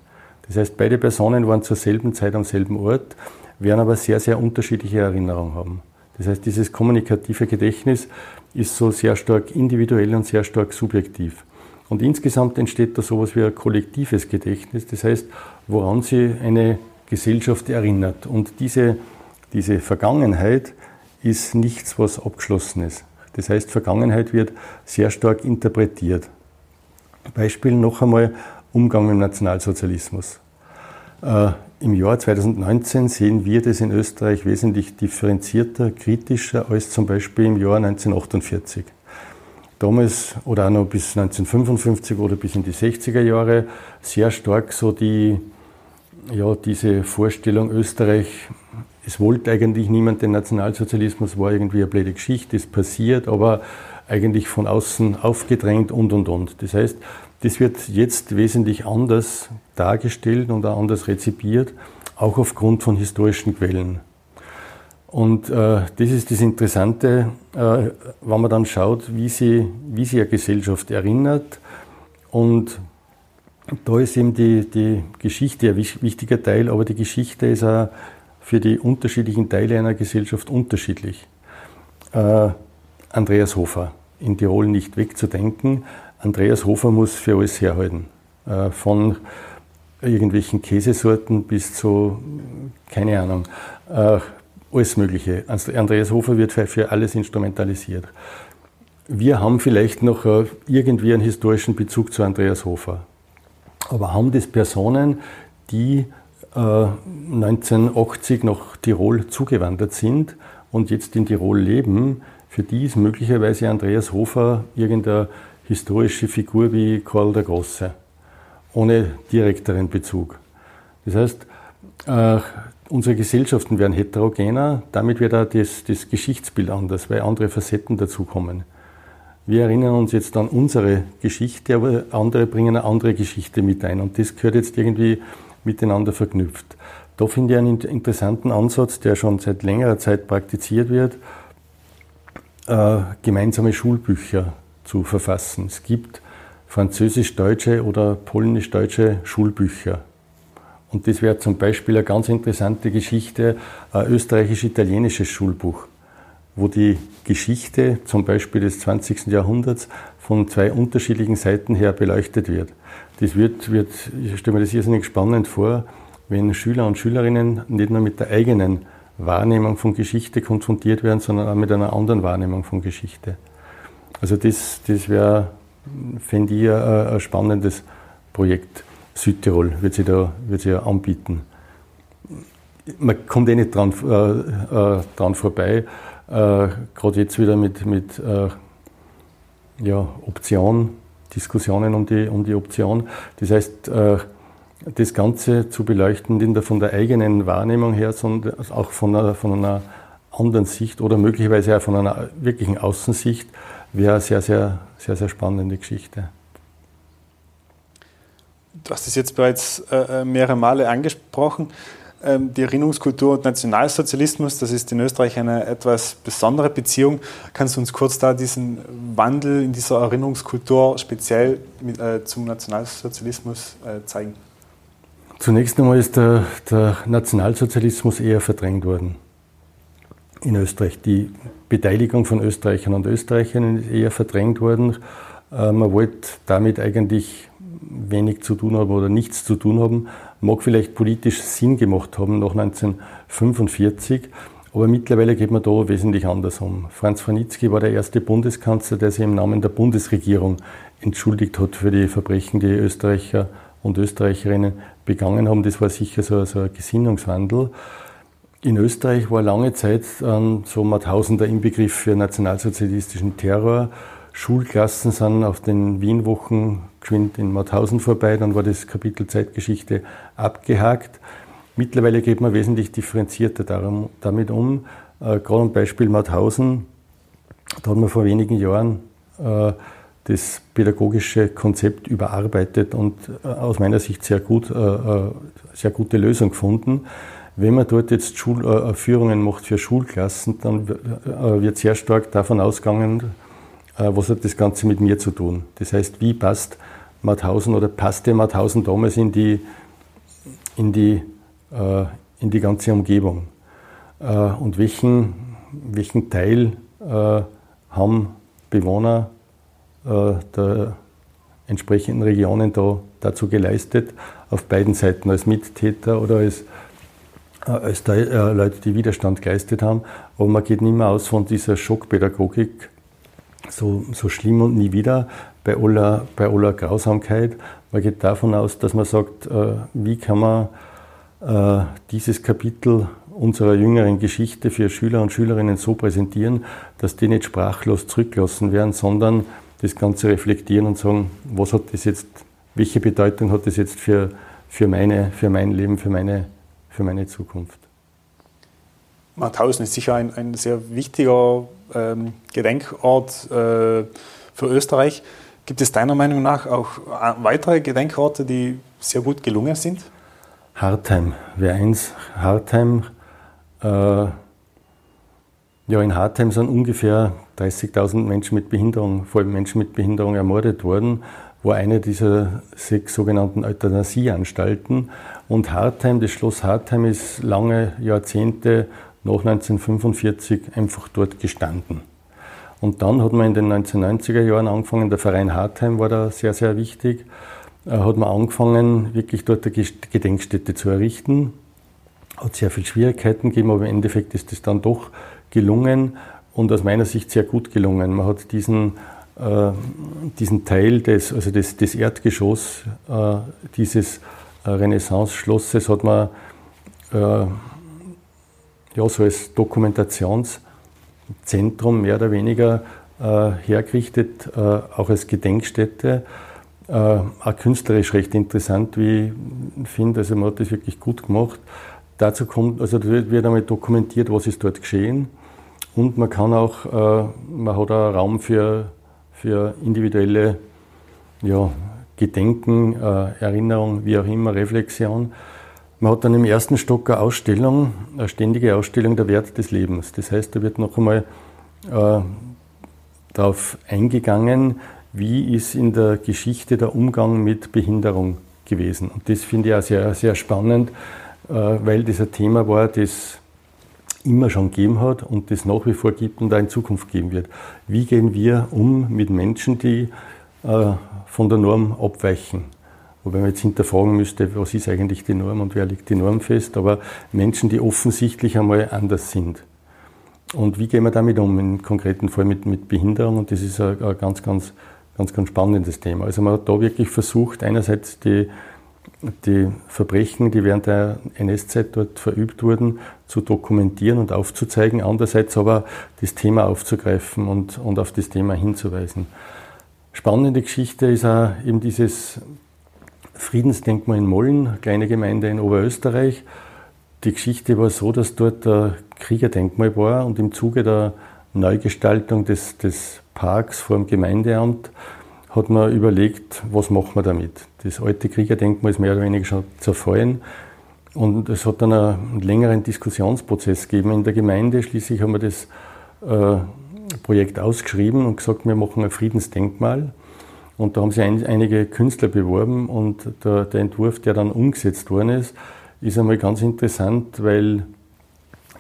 Das heißt, beide Personen waren zur selben Zeit am selben Ort, werden aber sehr, sehr unterschiedliche Erinnerungen haben. Das heißt, dieses kommunikative Gedächtnis ist so sehr stark individuell und sehr stark subjektiv. Und insgesamt entsteht da sowas wie ein kollektives Gedächtnis, das heißt, woran sich eine Gesellschaft erinnert. Und diese, diese Vergangenheit ist nichts, was abgeschlossen ist. Das heißt, Vergangenheit wird sehr stark interpretiert. Beispiel noch einmal Umgang mit dem Nationalsozialismus. Äh, Im Jahr zweitausendneunzehn sehen wir das in Österreich wesentlich differenzierter, kritischer als zum Beispiel im Jahr neunzehnhundertachtundvierzig. Damals oder auch noch bis neunzehnhundertfünfundfünfzig oder bis in die sechziger Jahre sehr stark so die, ja, diese Vorstellung, Österreich, es wollte eigentlich niemand den Nationalsozialismus, war irgendwie eine blöde Geschichte, ist passiert, aber eigentlich von außen aufgedrängt und und und. Das heißt, das wird jetzt wesentlich anders dargestellt und auch anders rezipiert, auch aufgrund von historischen Quellen. Und äh, das ist das Interessante, äh, wenn man dann schaut, wie sie, wie sie eine Gesellschaft erinnert. Und da ist eben die, die Geschichte ein wichtiger Teil, aber die Geschichte ist auch für die unterschiedlichen Teile einer Gesellschaft unterschiedlich. Äh, Andreas Hofer, in Tirol nicht wegzudenken. Andreas Hofer muss für alles herhalten. Äh, von irgendwelchen Käsesorten bis zu, keine Ahnung, äh, alles Mögliche. Andreas Hofer wird für alles instrumentalisiert. Wir haben vielleicht noch irgendwie einen historischen Bezug zu Andreas Hofer. Aber haben das Personen, die neunzehnhundertachtzig nach Tirol zugewandert sind und jetzt in Tirol leben, für die ist möglicherweise Andreas Hofer irgendeine historische Figur wie Karl der Große, ohne direkteren Bezug. Das heißt, Äh, unsere Gesellschaften werden heterogener, damit wird auch das, das Geschichtsbild anders, weil andere Facetten dazukommen. Wir erinnern uns jetzt an unsere Geschichte, aber andere bringen eine andere Geschichte mit ein und das gehört jetzt irgendwie miteinander verknüpft. Da finde ich einen interessanten Ansatz, der schon seit längerer Zeit praktiziert wird, äh, gemeinsame Schulbücher zu verfassen. Es gibt französisch-deutsche oder polnisch-deutsche Schulbücher. Und das wäre zum Beispiel eine ganz interessante Geschichte, ein österreichisch-italienisches Schulbuch, wo die Geschichte zum Beispiel des zwanzigsten Jahrhunderts von zwei unterschiedlichen Seiten her beleuchtet wird. Das wird, wird ich stelle mir das irrsinnig spannend vor, wenn Schüler und Schülerinnen nicht nur mit der eigenen Wahrnehmung von Geschichte konfrontiert werden, sondern auch mit einer anderen Wahrnehmung von Geschichte. Also das, das wäre, fände ich, ein, ein spannendes Projekt. Südtirol wird sie da wird sie ja anbieten. Man kommt eh nicht dran, äh, äh, dran vorbei. Äh, Gerade jetzt wieder mit, mit äh, ja, Option, Diskussionen um die, um die Option. Das heißt, äh, das Ganze zu beleuchten, nicht nur von der eigenen Wahrnehmung her, sondern auch von einer, von einer anderen Sicht oder möglicherweise auch von einer wirklichen Außensicht, wäre eine sehr, sehr, sehr, sehr spannende Geschichte. Du hast es jetzt bereits äh, mehrere Male angesprochen. Ähm, die Erinnerungskultur und Nationalsozialismus, das ist in Österreich eine etwas besondere Beziehung. Kannst du uns kurz da diesen Wandel in dieser Erinnerungskultur speziell mit, äh, zum Nationalsozialismus äh, zeigen? Zunächst einmal ist der, der Nationalsozialismus eher verdrängt worden in Österreich. Die Beteiligung von Österreichern und Österreichern ist eher verdrängt worden. Äh, man wollte damit eigentlich wenig zu tun haben oder nichts zu tun haben, mag vielleicht politisch Sinn gemacht haben nach neunzehnhundertfünfundvierzig, aber mittlerweile geht man da wesentlich anders um. Franz Vranitzky war der erste Bundeskanzler, der sich im Namen der Bundesregierung entschuldigt hat für die Verbrechen, die Österreicher und Österreicherinnen begangen haben. Das war sicher so, so ein Gesinnungswandel. In Österreich war lange Zeit ähm, so Mauthausender Inbegriff für nationalsozialistischen Terror. Schulklassen sind auf den Wienwochen geschwind in Mauthausen vorbei, dann war das Kapitel Zeitgeschichte abgehakt. Mittlerweile geht man wesentlich differenzierter darum, damit um. Äh, Gerade am Beispiel Mauthausen, da hat man vor wenigen Jahren äh, das pädagogische Konzept überarbeitet und äh, aus meiner Sicht sehr gut, äh, sehr gute Lösung gefunden. Wenn man dort jetzt Schul äh, Führungen macht für Schulklassen, dann äh, wird sehr stark davon ausgegangen, äh, was hat das Ganze mit mir zu tun. Das heißt, wie passt Mauthausen oder passte Mauthausen damals in die, in die, äh, in die ganze Umgebung? Äh, und welchen, welchen Teil äh, haben Bewohner äh, der entsprechenden Regionen da dazu geleistet, auf beiden Seiten, als Mittäter oder als, äh, als die, äh, Leute, die Widerstand geleistet haben. Aber man geht nicht mehr aus von dieser Schockpädagogik, so, so schlimm und nie wieder, bei aller, bei aller Grausamkeit. Man geht davon aus, dass man sagt, äh, wie kann man äh, dieses Kapitel unserer jüngeren Geschichte für Schüler und Schülerinnen so präsentieren, dass die nicht sprachlos zurückgelassen werden, sondern das Ganze reflektieren und sagen, was hat das jetzt, welche Bedeutung hat das jetzt für, für, meine, für mein Leben, für meine, für meine Zukunft? Mauthausen ist sicher ein, ein sehr wichtiger ähm, Gedenkort äh, für Österreich. Gibt es deiner Meinung nach auch weitere Gedenkorte, die sehr gut gelungen sind? Hartheim wäre eins. Hartheim, äh, ja, in Hartheim sind ungefähr dreißigtausend Menschen mit Behinderung, vor allem Menschen mit Behinderung, ermordet worden, war eine dieser sechs sogenannten Euthanasieanstalten. Und Hartheim, das Schloss Hartheim, ist lange Jahrzehnte nach neunzehnhundertfünfundvierzig einfach dort gestanden. Und dann hat man in den neunzehnhundertneunziger Jahren angefangen, der Verein Hartheim war da sehr, sehr wichtig, hat man angefangen, wirklich dort eine Gedenkstätte zu errichten. Hat sehr viele Schwierigkeiten gegeben, aber im Endeffekt ist das dann doch gelungen. Und aus meiner Sicht sehr gut gelungen. Man hat diesen, äh, diesen Teil des, also des, des Erdgeschoss äh, dieses äh, Renaissance-Schlosses hat man äh, ja, so als Dokumentationszentrum mehr oder weniger äh, hergerichtet, äh, auch als Gedenkstätte. Äh, auch künstlerisch recht interessant, wie ich finde. Also man hat das wirklich gut gemacht. Dazu kommt, also wird einmal dokumentiert, was ist dort geschehen. Und man kann auch, äh, man hat auch Raum für, für individuelle ja, Gedenken, äh, Erinnerung, wie auch immer, Reflexion. Man hat dann im ersten Stock eine Ausstellung, eine ständige Ausstellung der Wert des Lebens. Das heißt, da wird noch einmal äh, darauf eingegangen, wie ist in der Geschichte der Umgang mit Behinderung gewesen. Und das finde ich auch sehr, sehr spannend, äh, weil das ein Thema war, das immer schon gegeben hat und das nach wie vor gibt und auch in Zukunft geben wird. Wie gehen wir um mit Menschen, die äh, von der Norm abweichen? Wobei man jetzt hinterfragen müsste, was ist eigentlich die Norm und wer legt die Norm fest? Aber Menschen, die offensichtlich einmal anders sind. Und wie gehen wir damit um, im konkreten Fall mit, mit Behinderung? Und das ist ein, ein ganz, ganz, ganz, ganz spannendes Thema. Also man hat da wirklich versucht, einerseits die die Verbrechen, die während der N S-Zeit dort verübt wurden, zu dokumentieren und aufzuzeigen, andererseits aber das Thema aufzugreifen und, und auf das Thema hinzuweisen. Spannende Geschichte ist auch eben dieses Friedensdenkmal in Molln, kleine Gemeinde in Oberösterreich. Die Geschichte war so, dass dort ein Kriegerdenkmal war und im Zuge der Neugestaltung des, des Parks vor dem Gemeindeamt hat man überlegt, was machen wir damit. Das alte Kriegerdenkmal ist mehr oder weniger schon zerfallen. Und es hat dann einen längeren Diskussionsprozess gegeben in der Gemeinde. Schließlich haben wir das äh, Projekt ausgeschrieben und gesagt, wir machen ein Friedensdenkmal. Und da haben sich ein, einige Künstler beworben. Und der, der Entwurf, der dann umgesetzt worden ist, ist einmal ganz interessant, weil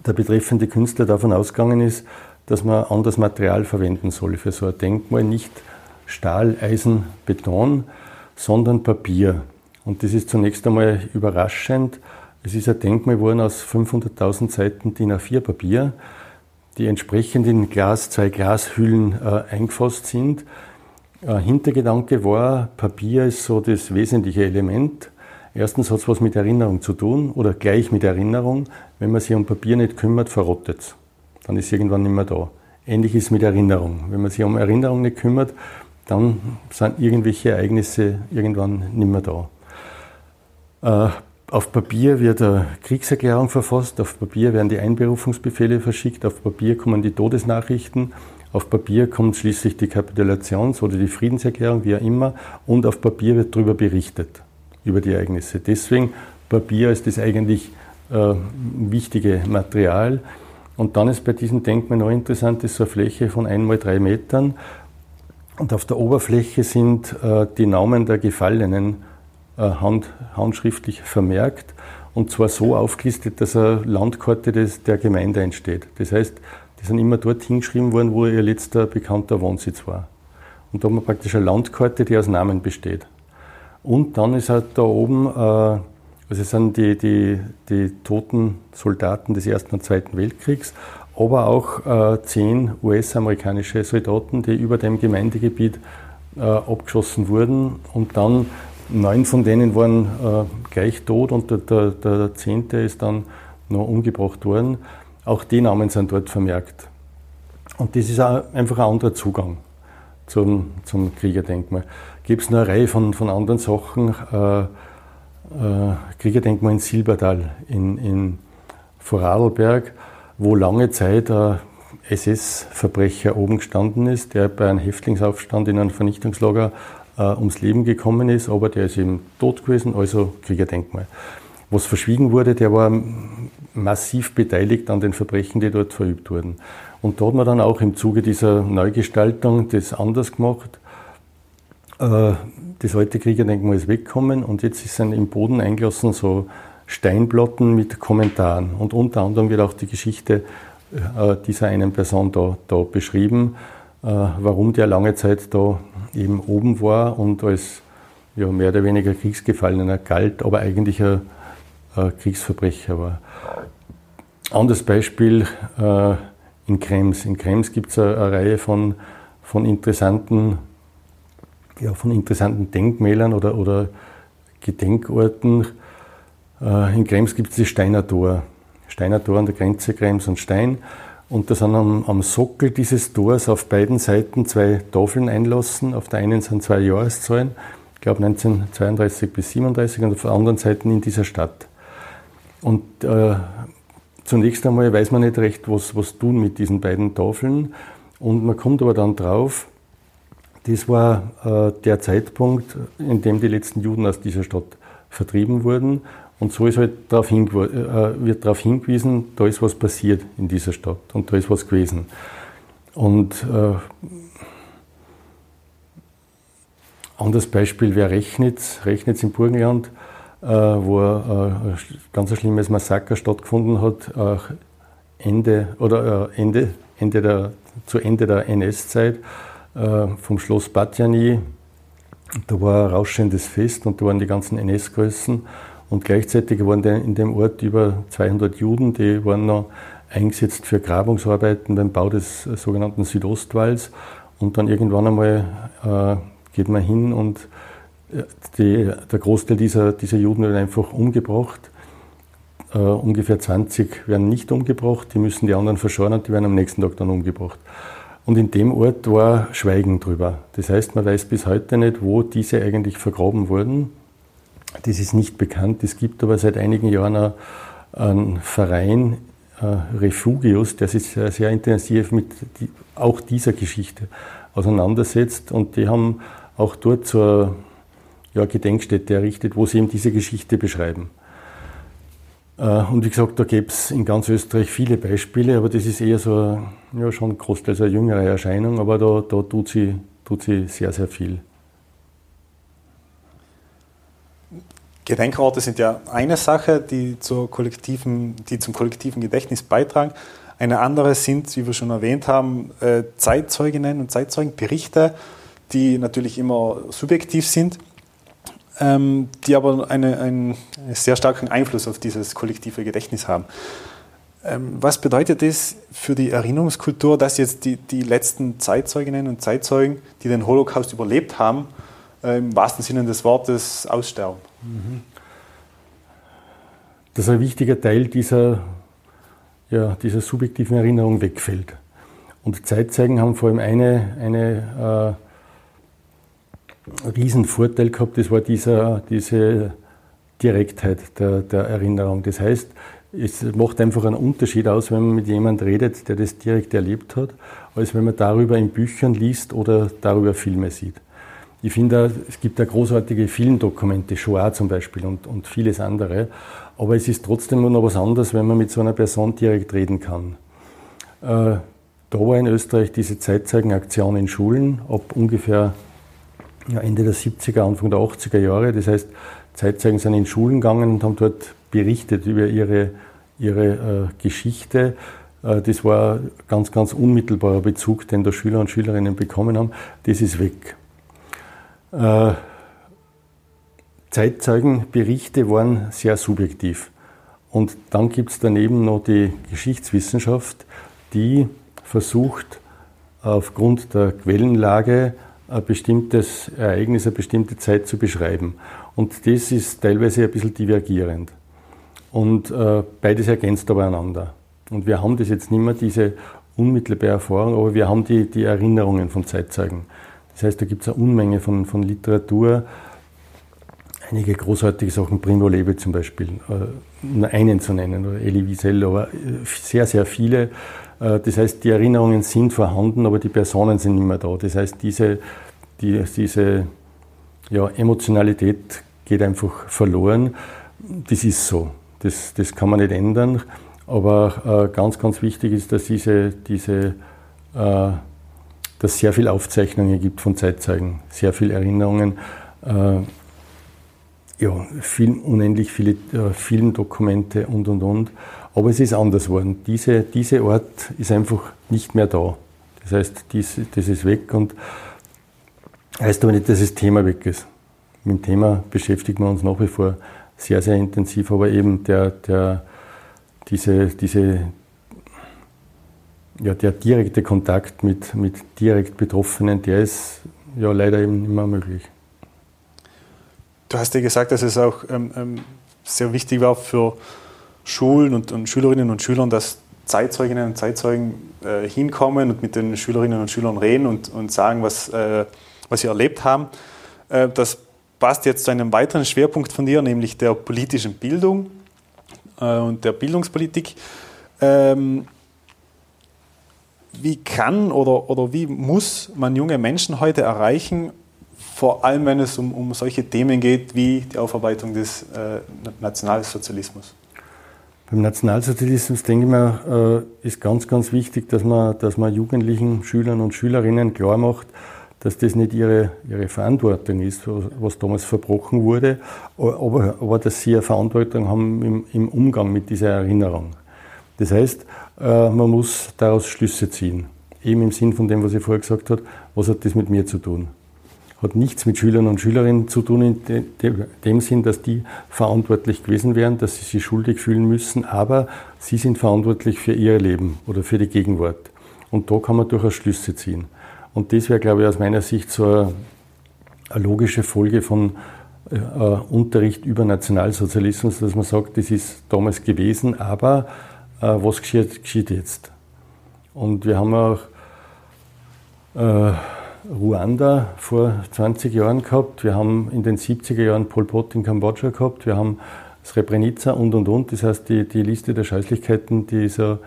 der betreffende Künstler davon ausgegangen ist, dass man anderes Material verwenden soll für so ein Denkmal, nicht Stahl, Eisen, Beton, sondern Papier. Und das ist zunächst einmal überraschend. Es ist ein Denkmal geworden aus fünfhunderttausend Seiten D I N A vier Papier, die entsprechend in Glas, zwei Glashüllen äh, eingefasst sind. Äh, Hintergedanke war, Papier ist so das wesentliche Element. Erstens hat es was mit Erinnerung zu tun oder gleich mit Erinnerung. Wenn man sich um Papier nicht kümmert, verrottet es. Dann ist es irgendwann nicht mehr da. Ähnlich ist es mit Erinnerung. Wenn man sich um Erinnerung nicht kümmert, dann sind irgendwelche Ereignisse irgendwann nicht mehr da. Äh, auf Papier wird eine Kriegserklärung verfasst, auf Papier werden die Einberufungsbefehle verschickt, auf Papier kommen die Todesnachrichten, auf Papier kommt schließlich die Kapitulations- oder die Friedenserklärung, wie auch immer, und auf Papier wird darüber berichtet, über die Ereignisse. Deswegen Papier ist das eigentlich äh, wichtige Material. Und dann ist bei diesem Denkmal noch interessant, das ist so eine Fläche von ein mal drei Metern. Und auf der Oberfläche sind äh, die Namen der Gefallenen äh, hand, handschriftlich vermerkt. Und zwar so aufgelistet, dass eine Landkarte des, der Gemeinde entsteht. Das heißt, die sind immer dort hingeschrieben worden, wo ihr letzter bekannter Wohnsitz war. Und da haben wir praktisch eine Landkarte, die aus Namen besteht. Und dann ist halt da oben, äh, also es sind die, die, die toten Soldaten des Ersten und Zweiten Weltkriegs, aber auch äh, zehn U S-amerikanische Soldaten, die über dem Gemeindegebiet äh, abgeschossen wurden. Und dann neun von denen waren äh, gleich tot und der, der, der zehnte ist dann noch umgebracht worden. Auch die Namen sind dort vermerkt. Und das ist auch einfach ein anderer Zugang zum, zum Kriegerdenkmal. Gibt es noch eine Reihe von, von anderen Sachen. Äh, äh, Kriegerdenkmal in Silbertal, in, in Vorarlberg, wo lange Zeit ein S S-Verbrecher oben gestanden ist, der bei einem Häftlingsaufstand in einem Vernichtungslager äh, ums Leben gekommen ist, aber der ist eben tot gewesen, also Kriegerdenkmal. Was verschwiegen wurde, der war massiv beteiligt an den Verbrechen, die dort verübt wurden. Und da hat man dann auch im Zuge dieser Neugestaltung das anders gemacht. Äh, das alte Kriegerdenkmal ist weggekommen und jetzt ist dann im Boden eingelassen so Steinplatten mit Kommentaren. Und unter anderem wird auch die Geschichte äh, dieser einen Person da, da beschrieben, äh, warum der lange Zeit da eben oben war und als ja, mehr oder weniger Kriegsgefallener galt, aber eigentlich ein äh, Kriegsverbrecher war. Anderes Beispiel äh, in Krems. In Krems gibt es eine, eine Reihe von, von, interessanten, ja, von interessanten Denkmälern oder, oder Gedenkorten. In Krems gibt es das Steiner Tor. Steiner Tor an der Grenze Krems und Stein. Und da sind am, am Sockel dieses Tors auf beiden Seiten zwei Tafeln einlassen. Auf der einen sind zwei Jahreszahlen, ich glaube neunzehnhundertzweiunddreißig bis neunzehnhundertsiebenunddreißig, und auf der anderen Seite in dieser Stadt. Und äh, zunächst einmal weiß man nicht recht, was, was tun mit diesen beiden Tafeln. Und man kommt aber dann drauf, das war äh, der Zeitpunkt, in dem die letzten Juden aus dieser Stadt vertrieben wurden. Und so ist halt darauf hingew- äh, wird darauf hingewiesen, da ist was passiert in dieser Stadt und da ist was gewesen. Und äh, anderes Beispiel wäre Rechnitz, Rechnitz im Burgenland, äh, wo ein äh, ganz ein schlimmes Massaker stattgefunden hat, äh, Ende, oder, äh, Ende, Ende der, zu Ende der N S-Zeit, äh, vom Schloss Batjani. Da war ein rauschendes Fest und da waren die ganzen N S-Größen. Und gleichzeitig waren in dem Ort über zweihundert Juden, die waren noch eingesetzt für Grabungsarbeiten beim Bau des sogenannten Südostwalls. Und dann irgendwann einmal äh, geht man hin und die, der Großteil dieser, dieser Juden wird einfach umgebracht. Äh, ungefähr zwanzig werden nicht umgebracht, die müssen die anderen verschonen und die werden am nächsten Tag dann umgebracht. Und in dem Ort war Schweigen drüber. Das heißt, man weiß bis heute nicht, wo diese eigentlich vergraben wurden. Das ist nicht bekannt. Es gibt aber seit einigen Jahren einen Verein, äh, Refugius, der sich sehr, sehr intensiv mit die, auch dieser Geschichte auseinandersetzt. Und die haben auch dort so eine ja, Gedenkstätte errichtet, wo sie eben diese Geschichte beschreiben. Äh, und wie gesagt, da gäbe es in ganz Österreich viele Beispiele, aber das ist eher so eine, ja, schon großteils eine jüngere Erscheinung, aber da, da tut sie, tut sie sehr, sehr viel. Gedenkorte sind ja eine Sache, die, zur kollektiven, die zum kollektiven Gedächtnis beitragen. Eine andere sind, wie wir schon erwähnt haben, Zeitzeuginnen und Zeitzeugenberichte, die natürlich immer subjektiv sind, die aber eine, einen sehr starken Einfluss auf dieses kollektive Gedächtnis haben. Was bedeutet es für die Erinnerungskultur, dass jetzt die, die letzten Zeitzeuginnen und Zeitzeugen, die den Holocaust überlebt haben, im wahrsten Sinne des Wortes aussterben? Dass ein wichtiger Teil dieser, ja, dieser subjektiven Erinnerung wegfällt. Und Zeitzeugen haben vor allem eine, eine äh, riesen Vorteil gehabt, das war dieser, diese Direktheit der, der Erinnerung. Das heißt, es macht einfach einen Unterschied aus, wenn man mit jemandem redet, der das direkt erlebt hat, als wenn man darüber in Büchern liest oder darüber Filme sieht. Ich finde, es gibt ja großartige Filmdokumente, Shoah zum Beispiel und, und vieles andere. Aber es ist trotzdem noch was anderes, wenn man mit so einer Person direkt reden kann. Äh, da war in Österreich diese Zeitzeugenaktion in Schulen ab ungefähr ja, Ende der siebziger, Anfang der achtziger Jahre. Das heißt, Zeitzeugen sind in Schulen gegangen und haben dort berichtet über ihre, ihre äh, Geschichte. Äh, das war ganz, ganz unmittelbarer Bezug, den da Schüler und Schülerinnen bekommen haben. Das ist weg. Äh, Zeitzeugenberichte waren sehr subjektiv. Und dann gibt es daneben noch die Geschichtswissenschaft, die versucht, aufgrund der Quellenlage ein bestimmtes Ereignis, eine bestimmte Zeit zu beschreiben. Und das ist teilweise ein bisschen divergierend. Und äh, beides ergänzt aber einander. Und wir haben das jetzt nicht mehr, diese unmittelbare Erfahrung, aber wir haben die, die Erinnerungen von Zeitzeugen. Das heißt, da gibt es eine Unmenge von, von Literatur, einige großartige Sachen, Primo Levi zum Beispiel, nur einen zu nennen, oder Elie Wiesel, aber sehr, sehr viele. Das heißt, die Erinnerungen sind vorhanden, aber die Personen sind nicht mehr da. Das heißt, diese, die, diese ja, Emotionalität geht einfach verloren. Das ist so, das, das kann man nicht ändern. Aber ganz, ganz wichtig ist, dass diese... diese äh, dass es sehr viele Aufzeichnungen gibt von Zeitzeugen, sehr viele Erinnerungen, äh, ja, viel, unendlich viele äh, Filmdokumente und, und, und. Aber es ist anders worden. Diese, diese Art ist einfach nicht mehr da. Das heißt, dies, das ist weg und heißt aber nicht, dass das Thema weg ist. Mit dem Thema beschäftigen wir uns nach wie vor sehr, sehr intensiv, aber eben der, der, diese, diese Ja, der direkte Kontakt mit, mit direkt Betroffenen, der ist ja leider eben nicht mehr möglich. Du hast ja gesagt, dass es auch ähm, sehr wichtig war für Schulen und, und Schülerinnen und Schülern, dass Zeitzeuginnen und Zeitzeugen äh, hinkommen und mit den Schülerinnen und Schülern reden und, und sagen, was, äh, was sie erlebt haben. Äh, das passt jetzt zu einem weiteren Schwerpunkt von dir, nämlich der politischen Bildung äh, und der Bildungspolitik. Ähm, Wie kann oder, oder wie muss man junge Menschen heute erreichen, vor allem wenn es um, um solche Themen geht wie die Aufarbeitung des äh, Nationalsozialismus? Beim Nationalsozialismus, denke ich mal, äh, ist ganz, ganz wichtig, dass man, dass man Jugendlichen, Schülern und Schülerinnen klar macht, dass das nicht ihre, ihre Verantwortung ist, was damals verbrochen wurde, aber, aber dass sie eine Verantwortung haben im, im Umgang mit dieser Erinnerung. Das heißt, man muss daraus Schlüsse ziehen. Eben im Sinn von dem, was ich vorher gesagt habe, was hat das mit mir zu tun? Hat nichts mit Schülern und Schülerinnen zu tun, in dem Sinn, dass die verantwortlich gewesen wären, dass sie sich schuldig fühlen müssen, aber sie sind verantwortlich für ihr Leben oder für die Gegenwart. Und da kann man durchaus Schlüsse ziehen. Und das wäre, glaube ich, aus meiner Sicht so eine, eine logische Folge von äh, Unterricht über Nationalsozialismus, dass man sagt, das ist damals gewesen, aber was geschieht, geschieht jetzt? Und wir haben auch äh, Ruanda vor zwanzig Jahren gehabt, wir haben in den siebziger Jahren Pol Pot in Kambodscha gehabt, wir haben Srebrenica und und und. Das heißt, die, die Liste der Scheißlichkeiten, die ist ja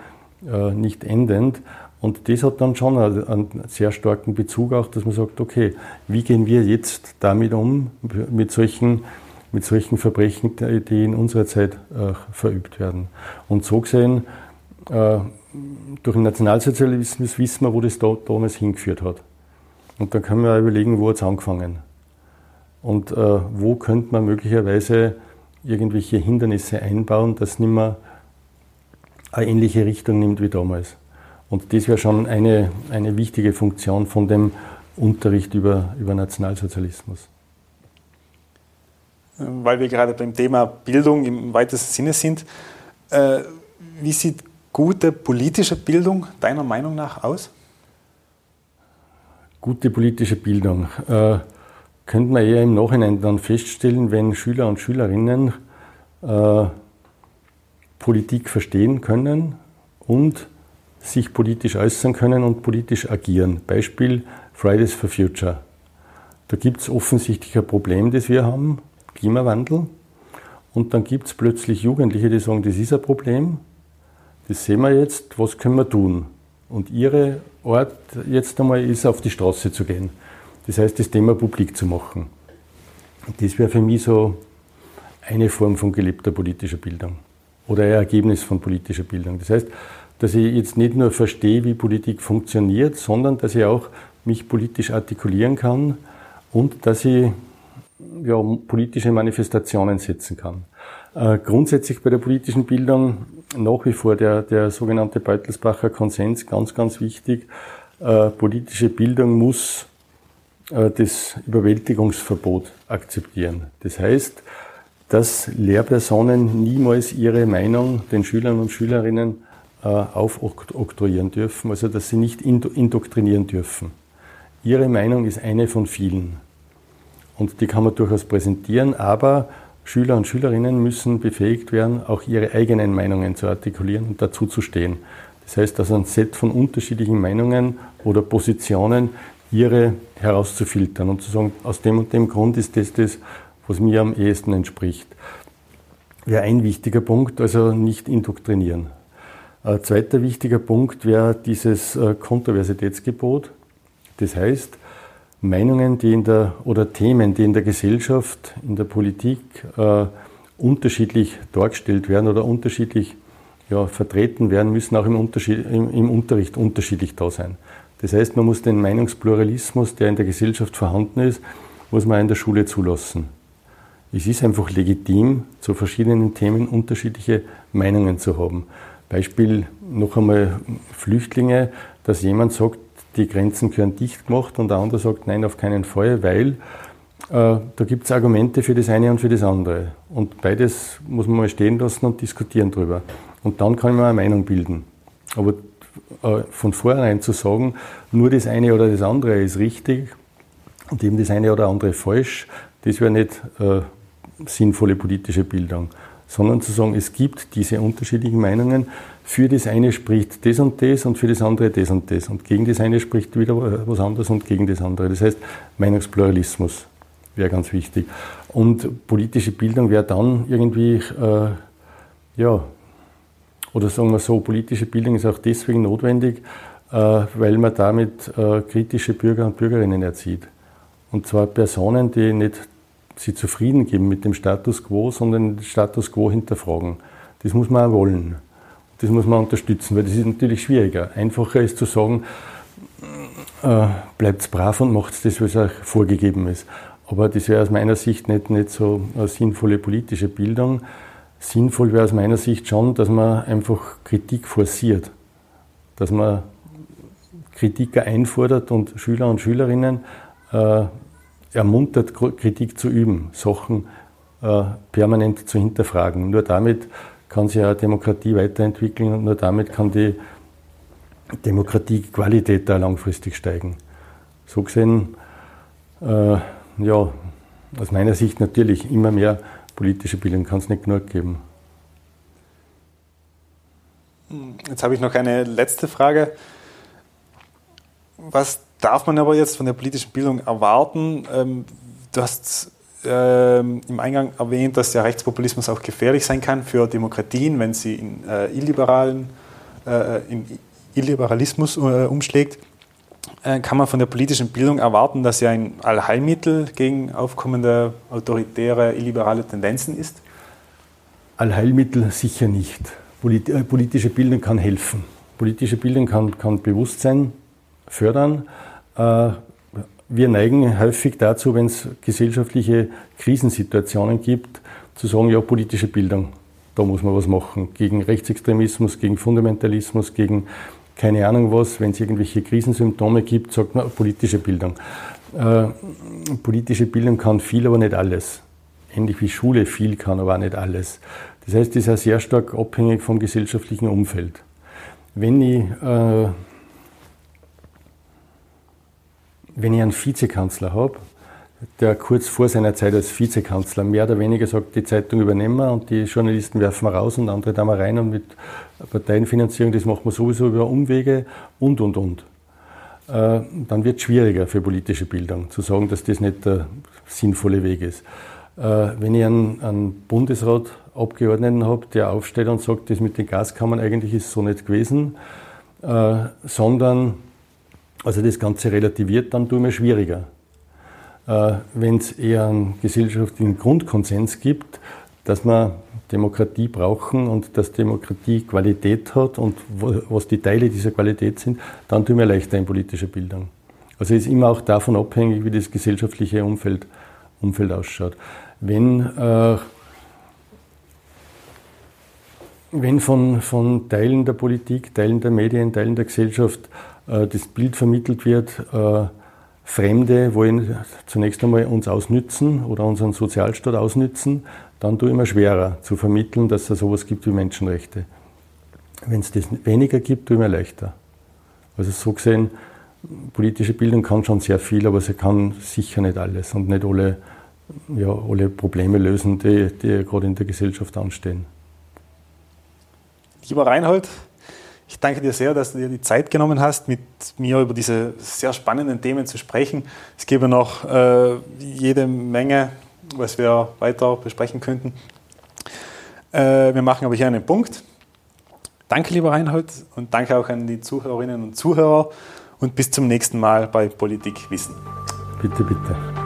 äh, nicht endend. Und das hat dann schon einen, einen sehr starken Bezug auch, dass man sagt, okay, wie gehen wir jetzt damit um, mit solchen mit solchen Verbrechen, die in unserer Zeit äh, verübt werden. Und so gesehen, äh, durch den Nationalsozialismus wissen wir, wo das da, damals hingeführt hat. Und dann können wir auch überlegen, wo hat es angefangen. Und äh, wo könnte man möglicherweise irgendwelche Hindernisse einbauen, dass es nicht mehr eine ähnliche Richtung nimmt wie damals. Und das wäre schon eine, eine wichtige Funktion von dem Unterricht über, über Nationalsozialismus. Weil wir gerade beim Thema Bildung im weitesten Sinne sind. Äh, wie sieht gute politische Bildung deiner Meinung nach aus? Gute politische Bildung äh, könnte man eher im Nachhinein dann feststellen, wenn Schüler und Schülerinnen äh, Politik verstehen können und sich politisch äußern können und politisch agieren. Beispiel Fridays for Future. Da gibt es offensichtlich ein Problem, das wir haben. Klimawandel, und dann gibt es plötzlich Jugendliche, die sagen, das ist ein Problem, das sehen wir jetzt, was können wir tun? Und ihre Art jetzt einmal ist, auf die Straße zu gehen. Das heißt, das Thema publik zu machen. Das wäre für mich so eine Form von gelebter politischer Bildung oder ein Ergebnis von politischer Bildung. Das heißt, dass ich jetzt nicht nur verstehe, wie Politik funktioniert, sondern dass ich auch mich politisch artikulieren kann und dass ich ja, politische Manifestationen setzen kann. Äh, grundsätzlich bei der politischen Bildung nach wie vor der, der sogenannte Beutelsbacher Konsens, ganz, ganz wichtig. Äh, politische Bildung muss äh, das Überwältigungsverbot akzeptieren. Das heißt, dass Lehrpersonen niemals ihre Meinung den Schülern und Schülerinnen äh, aufoktroyieren dürfen, also dass sie nicht indo- indoktrinieren dürfen. Ihre Meinung ist eine von vielen. Und die kann man durchaus präsentieren, aber Schüler und Schülerinnen müssen befähigt werden, auch ihre eigenen Meinungen zu artikulieren und dazu zu stehen. Das heißt, dass ein Set von unterschiedlichen Meinungen oder Positionen ihre herauszufiltern und zu sagen, aus dem und dem Grund ist das das, was mir am ehesten entspricht. Wäre ein wichtiger Punkt, also nicht indoktrinieren. Ein zweiter wichtiger Punkt wäre dieses Kontroversitätsgebot. Das heißt, Meinungen, die in der, oder Themen, die in der Gesellschaft, in der Politik äh, unterschiedlich dargestellt werden oder unterschiedlich ja, vertreten werden, müssen auch im, Unterschied, im, im Unterricht unterschiedlich da sein. Das heißt, man muss den Meinungspluralismus, der in der Gesellschaft vorhanden ist, muss man in der Schule zulassen. Es ist einfach legitim, zu verschiedenen Themen unterschiedliche Meinungen zu haben. Beispiel noch einmal Flüchtlinge, dass jemand sagt, die Grenzen gehören dicht gemacht und der andere sagt, nein, auf keinen Fall, weil äh, da gibt es Argumente für das eine und für das andere. Und beides muss man mal stehen lassen und diskutieren drüber. Und dann kann man eine Meinung bilden. Aber äh, von vornherein zu sagen, nur das eine oder das andere ist richtig und eben das eine oder andere falsch, das wäre nicht äh, sinnvolle politische Bildung. Sondern zu sagen, es gibt diese unterschiedlichen Meinungen, für das eine spricht das und das und für das andere das und das und gegen das eine spricht wieder was anderes und gegen das andere. Das heißt, Meinungspluralismus wäre ganz wichtig. Und politische Bildung wäre dann irgendwie, äh, ja, oder sagen wir so, politische Bildung ist auch deswegen notwendig, äh, weil man damit äh, kritische Bürger und Bürgerinnen erzieht. Und zwar Personen, die nicht sie zufrieden geben mit dem Status quo, sondern den Status quo hinterfragen. Das muss man auch wollen. Das muss man unterstützen, weil das ist natürlich schwieriger. Einfacher ist zu sagen, äh, bleibt brav und macht das, was euch vorgegeben ist. Aber das wäre aus meiner Sicht nicht, nicht so eine sinnvolle politische Bildung. Sinnvoll wäre aus meiner Sicht schon, dass man einfach Kritik forciert. Dass man Kritiker einfordert und Schüler und Schülerinnen äh, ermuntert, Kritik zu üben, Sachen äh, permanent zu hinterfragen. Nur damit kann sich eine Demokratie weiterentwickeln und nur damit kann die Demokratiequalität da langfristig steigen. So gesehen, äh, ja, aus meiner Sicht natürlich immer mehr politische Bildung, kann es nicht genug geben. Jetzt habe ich noch eine letzte Frage. Was darf man aber jetzt von der politischen Bildung erwarten? Ähm, du hast ähm, im Eingang erwähnt, dass der Rechtspopulismus auch gefährlich sein kann für Demokratien, wenn sie in, äh, illiberalen, äh, in Illiberalismus äh, umschlägt. Äh, kann man von der politischen Bildung erwarten, dass sie ein Allheilmittel gegen aufkommende autoritäre, illiberale Tendenzen ist? Allheilmittel sicher nicht. Polit- äh, politische Bildung kann helfen. Politische Bildung kann, kann Bewusstsein fördern. Wir neigen häufig dazu, wenn es gesellschaftliche Krisensituationen gibt, zu sagen, ja, politische Bildung, da muss man was machen. Gegen Rechtsextremismus, gegen Fundamentalismus, gegen keine Ahnung was. Wenn es irgendwelche Krisensymptome gibt, sagt man, politische Bildung. Politische Bildung kann viel, aber nicht alles. Ähnlich wie Schule viel kann, aber auch nicht alles. Das heißt, das ist auch sehr stark abhängig vom gesellschaftlichen Umfeld. Wenn ich... Äh, Wenn ich einen Vizekanzler habe, der kurz vor seiner Zeit als Vizekanzler mehr oder weniger sagt, die Zeitung übernehmen wir und die Journalisten werfen wir raus und andere da mal rein und mit Parteienfinanzierung, das machen wir sowieso über Umwege und, und, und. Äh, dann wird es schwieriger für politische Bildung, zu sagen, dass das nicht der sinnvolle Weg ist. Äh, wenn ich einen, einen Bundesratabgeordneten habe, der aufsteht und sagt, das mit den Gaskammern eigentlich ist so nicht gewesen, äh, sondern... Also das Ganze relativiert, dann tue ich mir schwieriger. wenn es eher einen gesellschaftlichen Grundkonsens gibt, dass wir Demokratie brauchen und dass Demokratie Qualität hat und was die Teile dieser Qualität sind, dann tun wir leichter in politischer Bildung. Also ist immer auch davon abhängig, wie das gesellschaftliche Umfeld, Umfeld ausschaut. Wenn, äh, wenn von, von Teilen der Politik, Teilen der Medien, Teilen der Gesellschaft äh, das Bild vermittelt wird, äh, Fremde wollen zunächst einmal uns ausnützen oder unseren Sozialstaat ausnützen, dann tue ich immer schwerer zu vermitteln, dass es sowas gibt wie Menschenrechte. Wenn es das weniger gibt, tue ich mir leichter. Also so gesehen, politische Bildung kann schon sehr viel, aber sie kann sicher nicht alles und nicht alle, ja, alle Probleme lösen, die, die gerade in der Gesellschaft anstehen. Lieber Reinhold, ich danke dir sehr, dass du dir die Zeit genommen hast, mit mir über diese sehr spannenden Themen zu sprechen. Es gäbe noch äh, jede Menge, was wir weiter besprechen könnten. Äh, wir machen aber hier einen Punkt. Danke, lieber Reinhold, und danke auch an die Zuhörerinnen und Zuhörer. Und bis zum nächsten Mal bei PolitikWissen. Bitte, bitte.